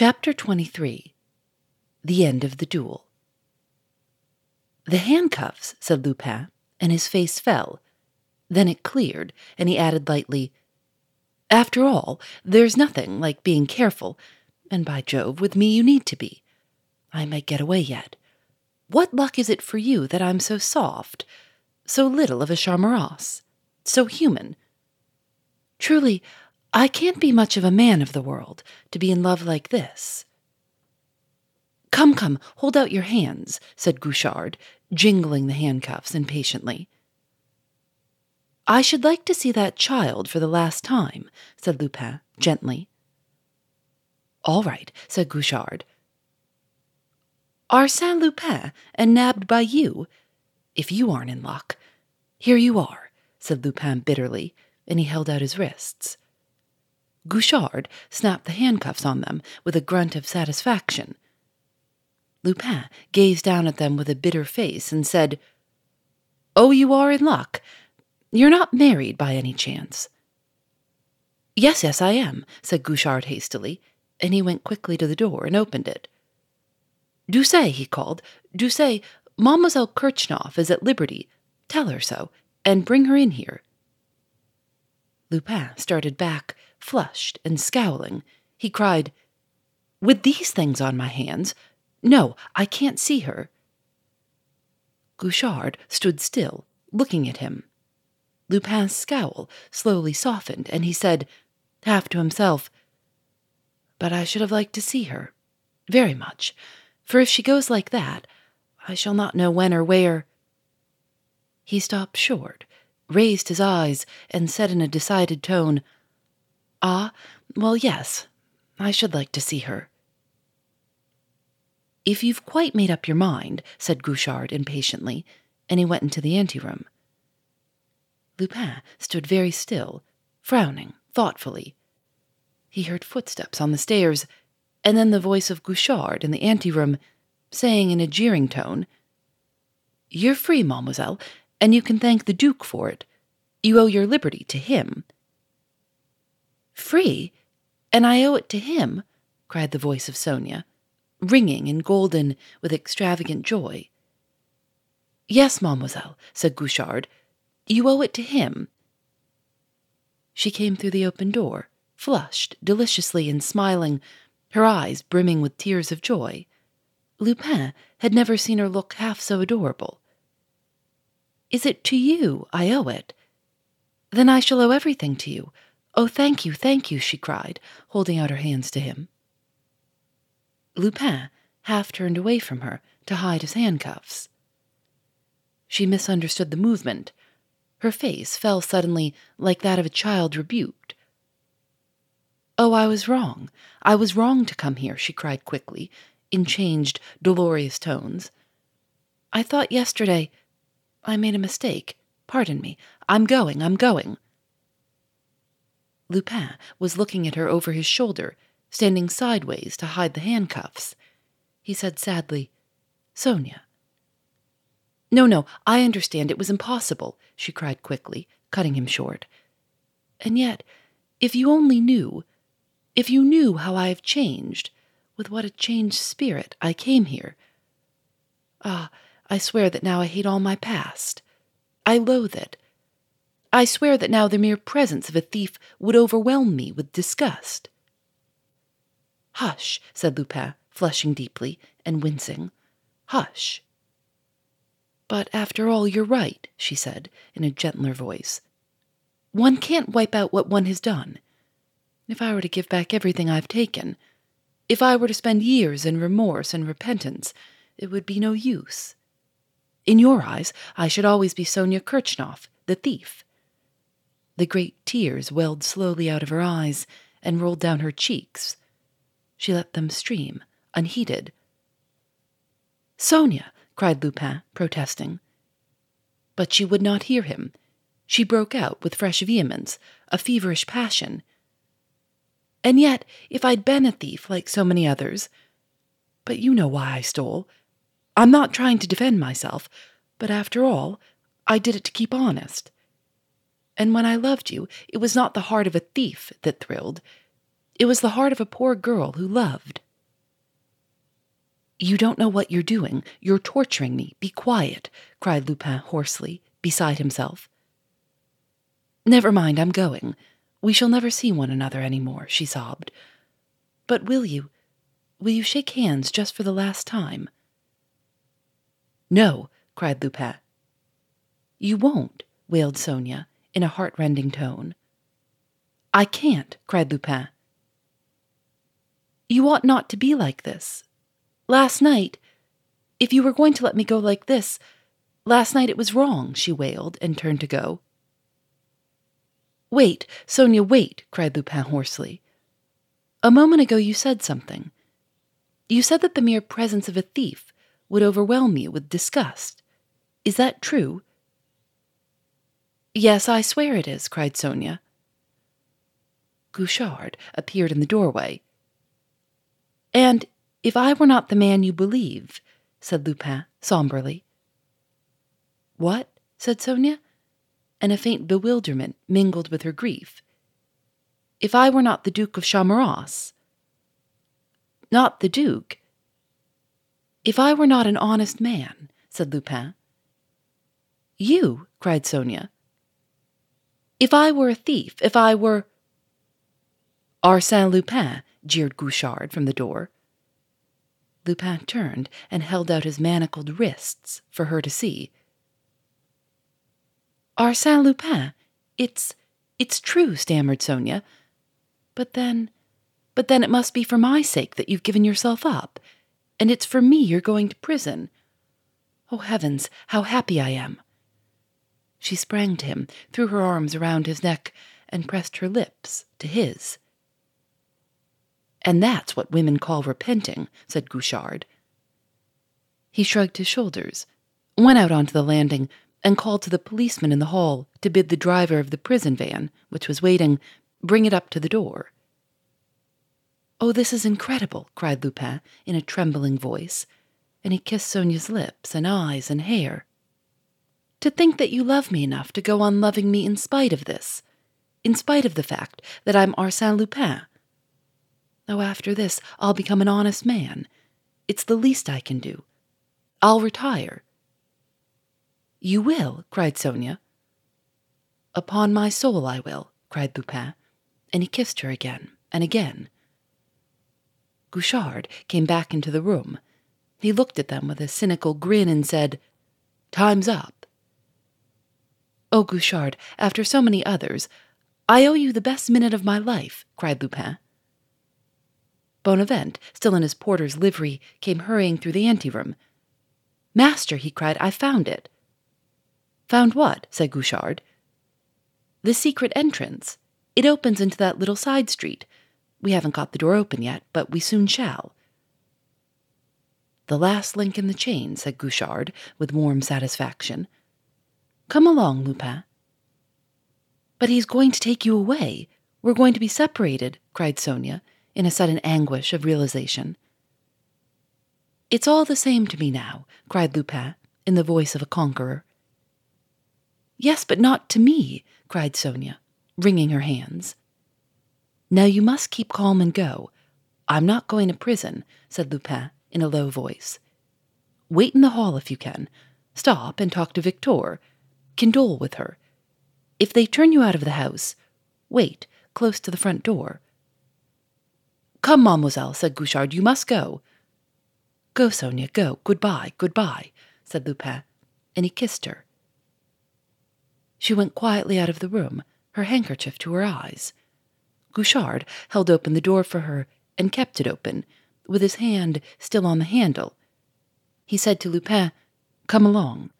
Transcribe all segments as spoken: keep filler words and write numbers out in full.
Chapter twenty-three. The End of the Duel. "The handcuffs," said Lupin, and his face fell. Then it cleared, and he added lightly, "After all, there's nothing like being careful, and by Jove, with me you need to be. I might get away yet. What luck is it for you that I'm so soft, so little of a Charmerace, so human? Truly, I can't be much of a man of the world to be in love like this." "Come, come, hold out your hands," said Gouchard, jingling the handcuffs impatiently. "I should like to see that child for the last time," said Lupin, gently. "All right," said Gouchard. "Arsène Lupin, and nabbed by you? If you aren't in luck, here you are," said Lupin bitterly, and he held out his wrists. Gouchard snapped the handcuffs on them with a grunt of satisfaction. Lupin gazed down at them with a bitter face and said, "Oh, you are in luck. You're not married by any chance." "Yes, yes, I am," said Gouchard hastily, and he went quickly to the door and opened it. "Doucet," he called. "Doucet, Mademoiselle Kirchnoff is at liberty. Tell her so, and bring her in here." Lupin started back, flushed and scowling. He cried, "With these things on my hands? No, I can't see her." Gouchard stood still, looking at him. Lupin's scowl slowly softened, and he said, half to himself, "But I should have liked to see her, very much, for if she goes like that, I shall not know when or where—" He stopped short, raised his eyes, and said in a decided tone, "Ah, well, yes, I should like to see her." "If you've quite made up your mind," said Gouchard impatiently, and he went into the anteroom. Lupin stood very still, frowning thoughtfully. He heard footsteps on the stairs, and then the voice of Gouchard in the anteroom, saying in a jeering tone, "You're free, mademoiselle, and you can thank the Duke for it. You owe your liberty to him." "Free? And I owe it to him?" cried the voice of Sonia, ringing and golden with extravagant joy. "Yes, mademoiselle," said Gouchard. "You owe it to him." She came through the open door, flushed deliciously and smiling, her eyes brimming with tears of joy. Lupin had never seen her look half so adorable. "Is it to you I owe it? Then I shall owe everything to you. Oh, thank you, thank you," she cried, holding out her hands to him. Lupin half turned away from her to hide his handcuffs. She misunderstood the movement. Her face fell suddenly like that of a child rebuked. "Oh, I was wrong. I was wrong to come here," she cried quickly, in changed, dolorous tones. "I thought yesterday— I made a mistake. Pardon me. I'm going, I'm going." Lupin was looking at her over his shoulder, standing sideways to hide the handcuffs. He said sadly, "Sonia." "No, no, I understand. It was impossible," she cried quickly, cutting him short. "And yet, if you only knew, if you knew how I have changed, with what a changed spirit I came here. Ah, I swear that now I hate all my past. I loathe it. I swear that now the mere presence of a thief would overwhelm me with disgust." "Hush," said Lupin, flushing deeply and wincing. "Hush." "But after all, you're right," she said, in a gentler voice. "One can't wipe out what one has done. If I were to give back everything I've taken, if I were to spend years in remorse and repentance, it would be no use. In your eyes, I should always be Sonia Kirchnoff, the thief." The great tears welled slowly out of her eyes and rolled down her cheeks. She let them stream, unheeded. "Sonia!" cried Lupin, protesting. But she would not hear him. She broke out with fresh vehemence, a feverish passion. "And yet, if I'd been a thief like so many others— But you know why I stole. I'm not trying to defend myself, but after all, I did it to keep honest. And when I loved you, it was not the heart of a thief that thrilled. It was the heart of a poor girl who loved." "You don't know what you're doing. You're torturing me. Be quiet," cried Lupin hoarsely, beside himself. "Never mind, I'm going. We shall never see one another any more," she sobbed. "But will you, will you shake hands just for the last time?" "No," cried Lupin. "You won't," wailed Sonia, in a heart-rending tone. "I can't," cried Lupin. "You ought not to be like this. Last night, if you were going to let me go like this, last night it was wrong," she wailed, and turned to go. "Wait, Sonia, wait," cried Lupin hoarsely. "A moment ago you said something. You said that the mere presence of a thief would overwhelm you with disgust. Is that true?" "Yes, I swear it is," cried Sonia. Gouchard appeared in the doorway. "And if I were not the man you believe," said Lupin somberly. "What?" said Sonia, and a faint bewilderment mingled with her grief. "If I were not the Duke of Charmerace." "Not the Duke?" "If I were not an honest man," said Lupin. "You?" cried Sonia. "If I were a thief, if I were—" "Arsène Lupin," jeered Gouchard from the door. Lupin turned and held out his manacled wrists for her to see. "Arsène Lupin, it's, it's true," stammered Sonia. "But then, but then it must be for my sake that you've given yourself up, and it's for me you're going to prison. Oh, heavens, how happy I am!" She sprang to him, threw her arms around his neck, and pressed her lips to his. "And that's what women call repenting," said Gouchard. He shrugged his shoulders, went out onto the landing, and called to the policeman in the hall to bid the driver of the prison van, which was waiting, bring it up to the door. "Oh, this is incredible," cried Lupin in a trembling voice, and he kissed Sonia's lips and eyes and hair. "To think that you love me enough to go on loving me in spite of this, in spite of the fact that I'm Arsène Lupin. Oh, after this, I'll become an honest man. It's the least I can do. I'll retire." "You will," cried Sonia. "Upon my soul I will," cried Lupin, and he kissed her again and again. Gouchard came back into the room. He looked at them with a cynical grin and said, "Time's up." "Oh, Gouchard, after so many others, I owe you the best minute of my life," cried Lupin. Bonavent, still in his porter's livery, came hurrying through the anteroom. "Master," he cried, "I found it." "Found what?" said Gouchard. "The secret entrance. It opens into that little side street. We haven't got the door open yet, but we soon shall." "The last link in the chain," said Gouchard, with warm satisfaction. "Come along, Lupin." "But he's going to take you away. We're going to be separated," cried Sonia, in a sudden anguish of realization. "It's all the same to me now," cried Lupin, in the voice of a conqueror. "Yes, but not to me," cried Sonia, wringing her hands. "Now you must keep calm and go. I'm not going to prison," said Lupin in a low voice. "Wait in the hall if you can. Stop and talk to Victor. Condole with her. If they turn you out of the house, wait, close to the front door." "Come, mademoiselle," said Gouchard, "you must go." "Go, Sonia, go. Goodbye, goodbye," said Lupin, and he kissed her. She went quietly out of the room, her handkerchief to her eyes. Gouchard held open the door for her and kept it open, with his hand still on the handle. He said to Lupin, "Come along."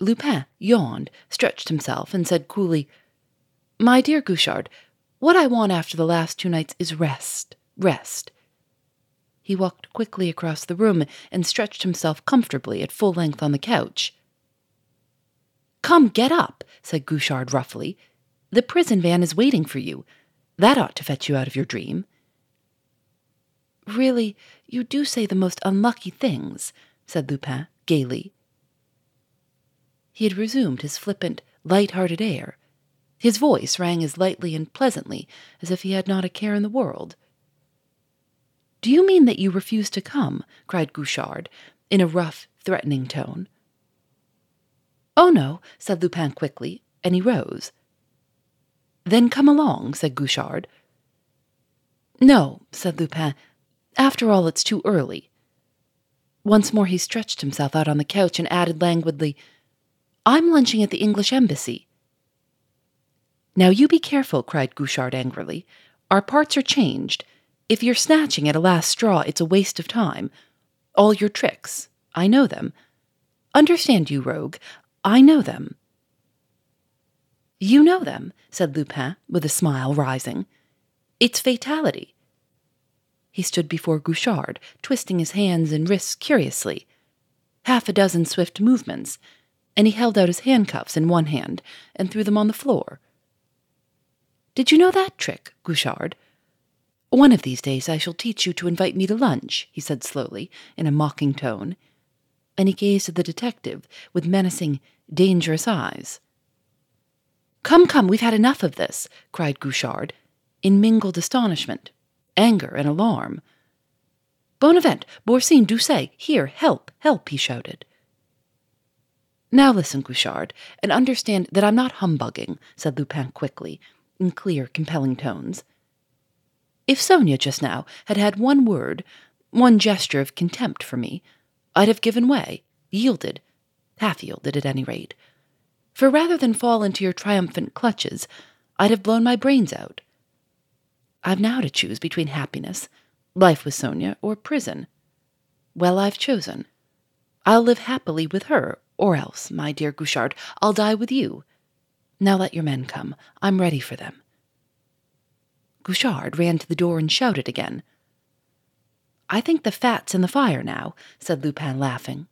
Lupin yawned, stretched himself, and said coolly, "My dear Gouchard, what I want after the last two nights is rest, rest." He walked quickly across the room and stretched himself comfortably at full length on the couch. "Come, get up," said Gouchard roughly. "The prison van is waiting for you. That ought to fetch you out of your dream." "Really, you do say the most unlucky things," said Lupin gaily. He had resumed his flippant, light-hearted air. His voice rang as lightly and pleasantly as if he had not a care in the world. "Do you mean that you refuse to come?" cried Gouchard, in a rough, threatening tone. "Oh, no," said Lupin quickly, and he rose. "Then come along," said Gouchard. "No," said Lupin. "After all, it's too early." Once more he stretched himself out on the couch and added languidly, "I'm lunching at the English Embassy." "Now you be careful," cried Gouchard angrily. "Our parts are changed. If you're snatching at a last straw, it's a waste of time. All your tricks, I know them. Understand, you rogue, I know them." "You know them," said Lupin, with a smile, rising. "It's fatality." He stood before Gouchard, twisting his hands and wrists curiously. Half a dozen swift movements, and he held out his handcuffs in one hand and threw them on the floor. "Did you know that trick, Gouchard? One of these days I shall teach you to invite me to lunch," he said slowly, in a mocking tone, and he gazed at the detective with menacing, dangerous eyes. "Come, come, we've had enough of this," cried Gouchard, in mingled astonishment, anger, and alarm. "Bonavent, Boursin, Doucet, here, help, help," he shouted. "Now listen, Gouchard, and understand that I'm not humbugging," said Lupin quickly, in clear, compelling tones. "If Sonia just now had had one word, one gesture of contempt for me, I'd have given way, yielded, half-yielded at any rate. For rather than fall into your triumphant clutches, I'd have blown my brains out. I've now to choose between happiness, life with Sonia, or prison. Well, I've chosen. I'll live happily with her, or else, my dear Gouchard, I'll die with you. Now let your men come. I'm ready for them." Gouchard ran to the door and shouted again. "I think the fat's in the fire now," said Lupin, laughing.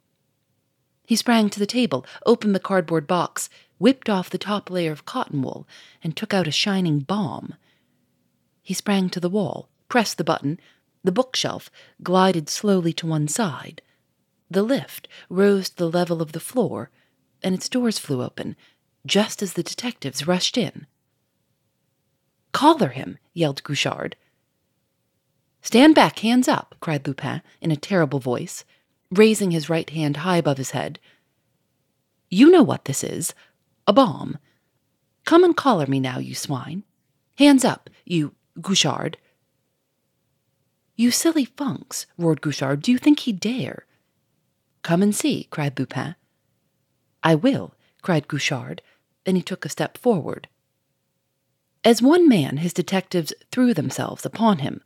He sprang to the table, opened the cardboard box, whipped off the top layer of cotton wool, and took out a shining bomb. He sprang to the wall, pressed the button, the bookshelf glided slowly to one side. The lift rose to the level of the floor, and its doors flew open, just as the detectives rushed in. "Collar him!" yelled Gouchard. "Stand back, hands up!" cried Lupin in a terrible voice, raising his right hand high above his head. "You know what this is. A bomb. Come and collar me now, you swine. Hands up, you Gouchard." "You silly funks!" roared Gouchard. "Do you think he'd dare?" "Come and see!" cried Lupin. "I will!" cried Gouchard, and he took a step forward. As one man, his detectives threw themselves upon him.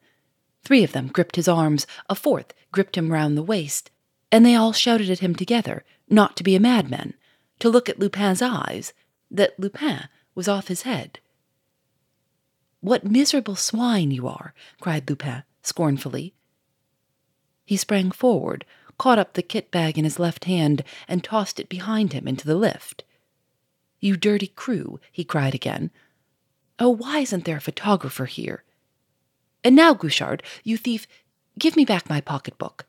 Three of them gripped his arms, a fourth gripped him round the waist, and they all shouted at him together, not to be a madman, to look at Lupin's eyes, that Lupin was off his head. "What miserable swine you are!" cried Lupin, scornfully. He sprang forward, caught up the kit bag in his left hand, and tossed it behind him into the lift. "You dirty crew!" he cried again. "Oh, why isn't there a photographer here? And now, Gouchard, you thief, give me back my pocketbook."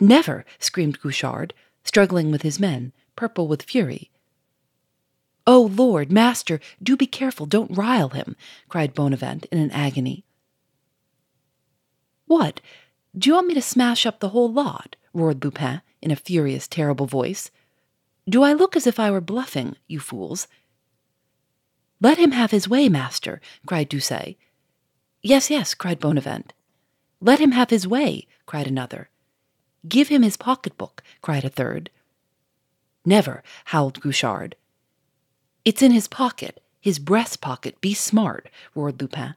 "Never!" screamed Gouchard, struggling with his men, purple with fury. "Oh, Lord, master, do be careful, don't rile him," cried Bonavent in an agony. "What? Do you want me to smash up the whole lot?" roared Lupin in a furious, terrible voice. "Do I look as if I were bluffing, you fools?" "Let him have his way, master," cried Doucet. "Yes, yes," cried Bonavent. "Let him have his way," cried another. "Give him his pocketbook," cried a third. "Never," howled Gouchard. "It's in his pocket, his breast pocket, be smart," roared Lupin.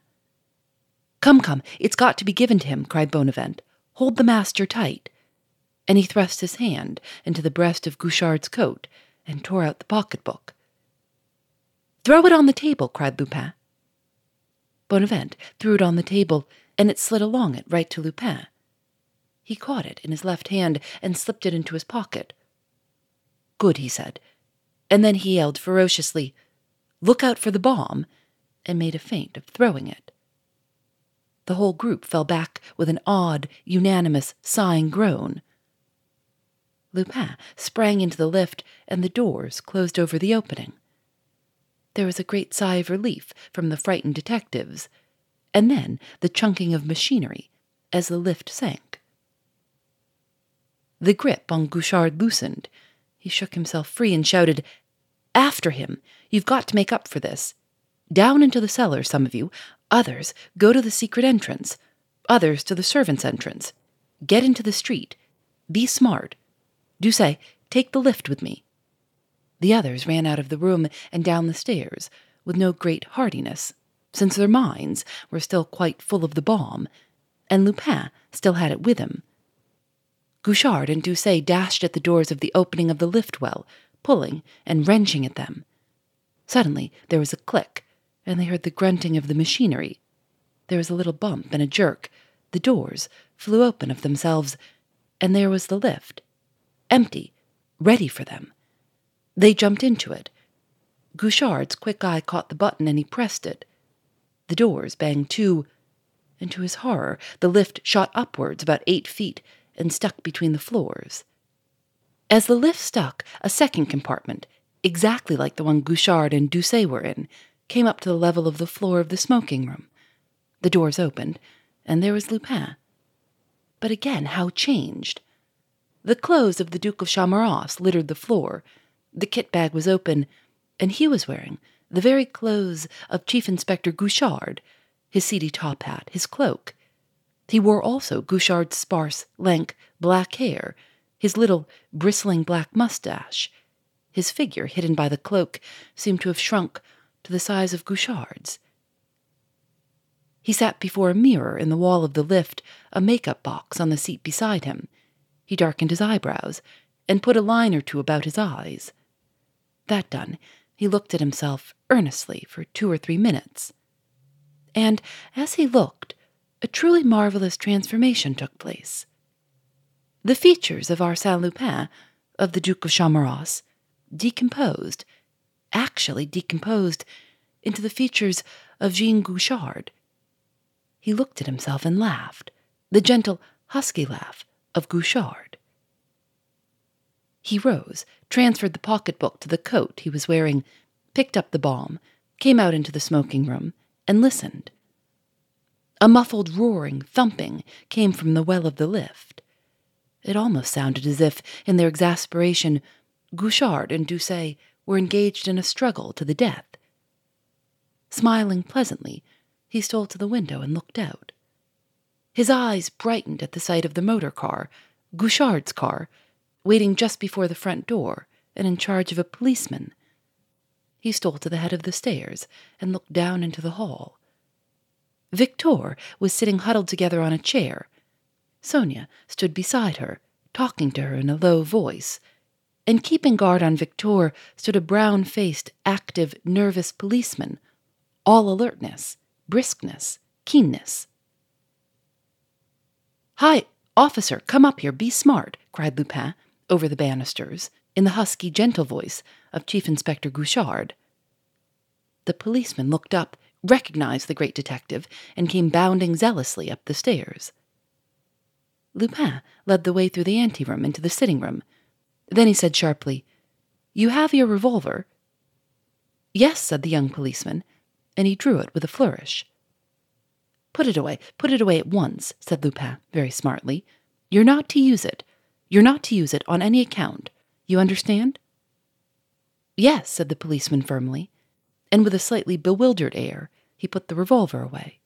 "Come, come, it's got to be given to him," cried Bonavent. "Hold the master tight." And he thrust his hand into the breast of Gouchard's coat and tore out the pocketbook. "Throw it on the table," cried Lupin. Bonavent threw it on the table, and it slid along it right to Lupin. He caught it in his left hand and slipped it into his pocket. "Good," he said, and then he yelled ferociously, "Look out for the bomb," and made a feint of throwing it. The whole group fell back with an odd, unanimous, sighing groan. Lupin sprang into the lift, and the doors closed over the opening. There was a great sigh of relief from the frightened detectives, and then the chunking of machinery as the lift sank. The grip on Gouchard loosened. He shook himself free and shouted, "After him! You've got to make up for this. Down into the cellar, some of you. Others, go to the secret entrance. Others, to the servants' entrance. Get into the street. Be smart. Doucet, take the lift with me." The others ran out of the room and down the stairs, with no great hardiness, since their minds were still quite full of the bomb, and Lupin still had it with him. Gouchard and Doucet dashed at the doors of the opening of the lift well, pulling and wrenching at them. Suddenly there was a click, and they heard the grunting of the machinery. There was a little bump and a jerk. The doors flew open of themselves, and there was the lift, empty, ready for them. They jumped into it. Gouchard's quick eye caught the button, and he pressed it. The doors banged to, and to his horror the lift shot upwards about eight feet and stuck between the floors. As the lift stuck, a second compartment, exactly like the one Gouchard and Doucet were in, came up to the level of the floor of the smoking room. The doors opened, and there was Lupin. But again, how changed! The clothes of the Duke of Charmerace littered the floor. The kit bag was open, and he was wearing the very clothes of Chief Inspector Gouchard, his seedy top hat, his cloak. He wore also Gouchard's sparse, lank, black hair, his little, bristling black mustache. His figure, hidden by the cloak, seemed to have shrunk to the size of Gouchard's. He sat before a mirror in the wall of the lift, a makeup box on the seat beside him. He darkened his eyebrows and put a line or two about his eyes. That done, he looked at himself earnestly for two or three minutes. And, as he looked, a truly marvelous transformation took place. The features of Arsène Lupin, of the Duke of Charmerace, decomposed, actually decomposed, into the features of Jean Gouchard. He looked at himself and laughed, the gentle, husky laugh of Gouchard. He rose, transferred the pocketbook to the coat he was wearing, picked up the bomb, came out into the smoking room, and listened. A muffled roaring, thumping came from the well of the lift. It almost sounded as if, in their exasperation, Gouchard and Doucet were engaged in a struggle to the death. Smiling pleasantly, he stole to the window and looked out. His eyes brightened at the sight of the motor car, Gouchard's car, waiting just before the front door and in charge of a policeman. He stole to the head of the stairs and looked down into the hall. Victor was sitting huddled together on a chair. Sonia stood beside her, talking to her in a low voice, and keeping guard on Victor stood a brown-faced, active, nervous policeman, all alertness, briskness, keenness. "Hi, officer, come up here, be smart," cried Lupin, over the banisters, in the husky, gentle voice of Chief Inspector Gouchard. The policeman looked up, recognized the great detective, and came bounding zealously up the stairs. Lupin led the way through the anteroom into the sitting room. Then he said sharply, "You have your revolver?" "Yes," said the young policeman, and he drew it with a flourish. "Put it away, put it away at once," said Lupin, very smartly. "You're not to use it. You're not to use it on any account. You understand?" "Yes," said the policeman firmly, and with a slightly bewildered air, he put the revolver away.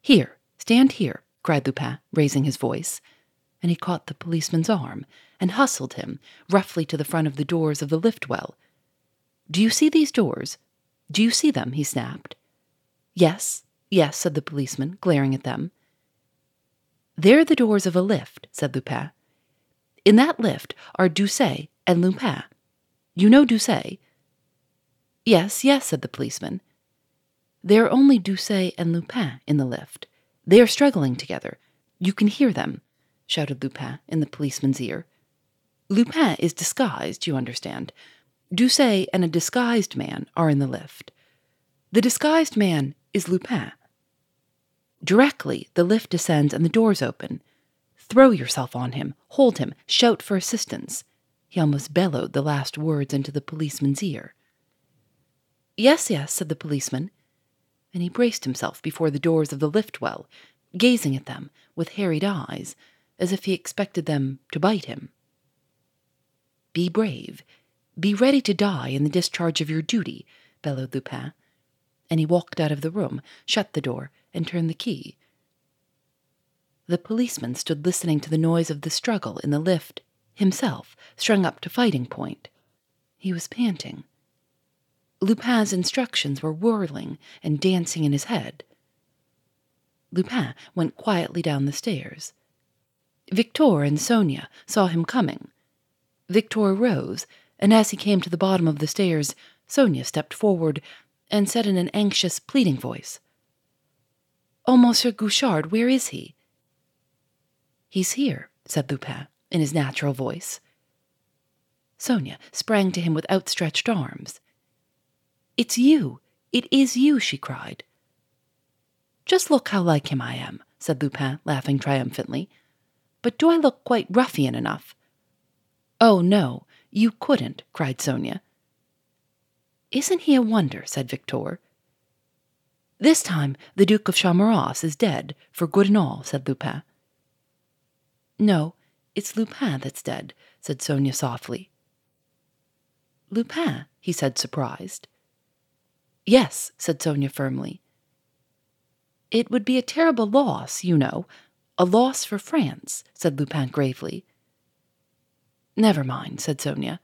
"Here, stand here," cried Lupin, raising his voice, and he caught the policeman's arm and hustled him roughly to the front of the doors of the lift well. "Do you see these doors? Do you see them?" he snapped. "Yes, yes," said the policeman, glaring at them. "They're the doors of a lift," said Lupin. "In that lift are Doucet and Lupin. You know Doucet?" "Yes, yes," said the policeman. "There are only Doucet and Lupin in the lift. They are struggling together. You can hear them," shouted Lupin in the policeman's ear. "Lupin is disguised, you understand. Doucet and a disguised man are in the lift. The disguised man is Lupin. Directly the lift descends and the doors open. Throw yourself on him, hold him, shout for assistance." He almost bellowed the last words into the policeman's ear. "Yes, yes," said the policeman, and he braced himself before the doors of the lift well, gazing at them with harried eyes, as if he expected them to bite him. "Be brave. Be ready to die in the discharge of your duty," bellowed Lupin, and he walked out of the room, shut the door, and turned the key. The policeman stood listening to the noise of the struggle in the lift, himself strung up to fighting point. He was panting. Lupin's instructions were whirling and dancing in his head. Lupin went quietly down the stairs. Victor and Sonia saw him coming. Victor rose, and as he came to the bottom of the stairs, Sonia stepped forward and said in an anxious, pleading voice, "Oh, Monsieur Gouchard, where is he?" "He's here," said Lupin, in his natural voice. Sonia sprang to him with outstretched arms. "It's you! It is you!" she cried. "Just look how like him I am," said Lupin, laughing triumphantly. "But do I look quite ruffian enough?" "Oh, no, you couldn't," cried Sonia. "Isn't he a wonder?" said Victor. "This time the Duke of Charmerace is dead, for good and all," said Lupin. "No, it's Lupin that's dead," said Sonia softly. "Lupin?" he said, surprised. "Yes," said Sonia firmly. "It would be a terrible loss, you know, a loss for France," said Lupin gravely. "Never mind," said Sonia.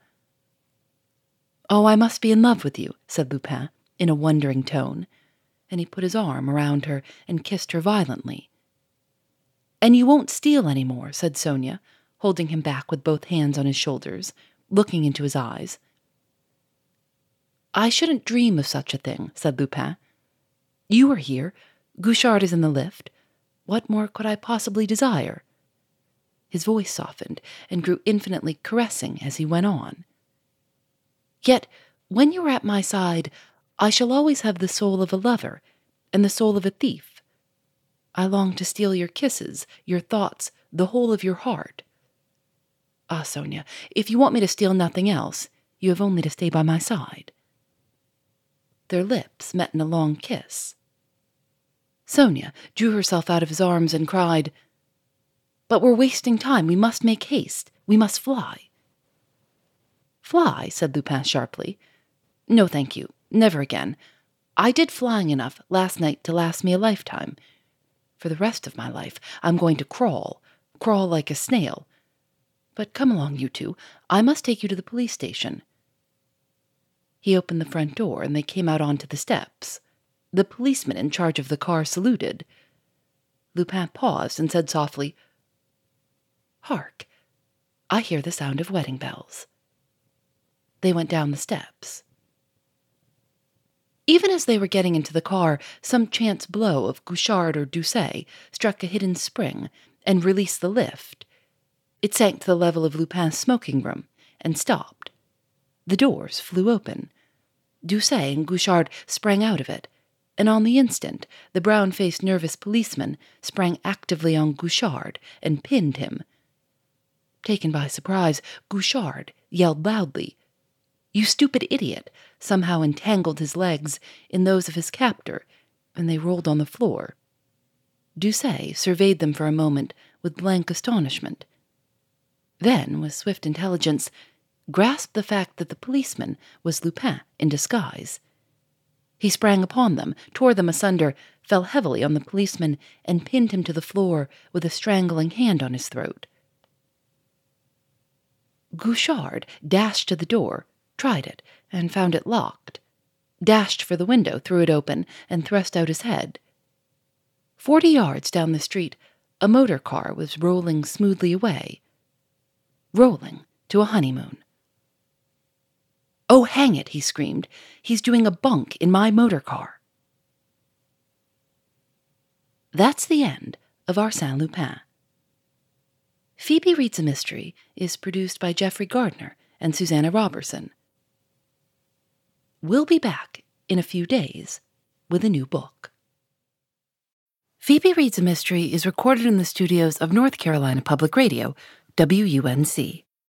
"Oh, I must be in love with you," said Lupin, in a wondering tone, and he put his arm around her and kissed her violently. "And you won't steal any more," said Sonia, holding him back with both hands on his shoulders, looking into his eyes. "I shouldn't dream of such a thing," said Lupin. "You are here. Gouchard is in the lift. What more could I possibly desire?" His voice softened and grew infinitely caressing as he went on. "Yet, when you are at my side, I shall always have the soul of a lover and the soul of a thief. I long to steal your kisses, your thoughts, the whole of your heart. Ah, Sonia, if you want me to steal nothing else, you have only to stay by my side." Their lips met in a long kiss. Sonia drew herself out of his arms and cried, "But we're wasting time. We must make haste. We must fly." "Fly?" said Lupin sharply. "No, thank you. Never again. I did flying enough last night to last me a lifetime. For the rest of my life, I'm going to crawl, crawl like a snail. But come along, you two. I must take you to the police station." He opened the front door, and they came out onto the steps. The policeman in charge of the car saluted. Lupin paused and said softly, "Hark! I hear the sound of wedding bells." They went down the steps. Even as they were getting into the car, some chance blow of Gouchard or Doucet struck a hidden spring and released the lift. It sank to the level of Lupin's smoking room and stopped. The doors flew open. Doucet and Gouchard sprang out of it, and on the instant the brown-faced nervous policeman sprang actively on Gouchard and pinned him. Taken by surprise, Gouchard yelled loudly, "You stupid idiot!" somehow entangled his legs in those of his captor, and they rolled on the floor. Doucet surveyed them for a moment with blank astonishment. Then, with swift intelligence, grasped the fact that the policeman was Lupin in disguise. He sprang upon them, tore them asunder, fell heavily on the policeman, and pinned him to the floor with a strangling hand on his throat. Gouchard dashed to the door, tried it, and found it locked, dashed for the window, threw it open, and thrust out his head. Forty yards down the street, a motor car was rolling smoothly away, rolling to a honeymoon. "Oh, hang it!" he screamed. "He's doing a bunk in my motor car." That's the end of Arsène Lupin. Phoebe Reads a Mystery is produced by Jeffrey Gardner and Susanna Robertson. We'll be back in a few days with a new book. Phoebe Reads a Mystery is recorded in the studios of North Carolina Public Radio, W U N C.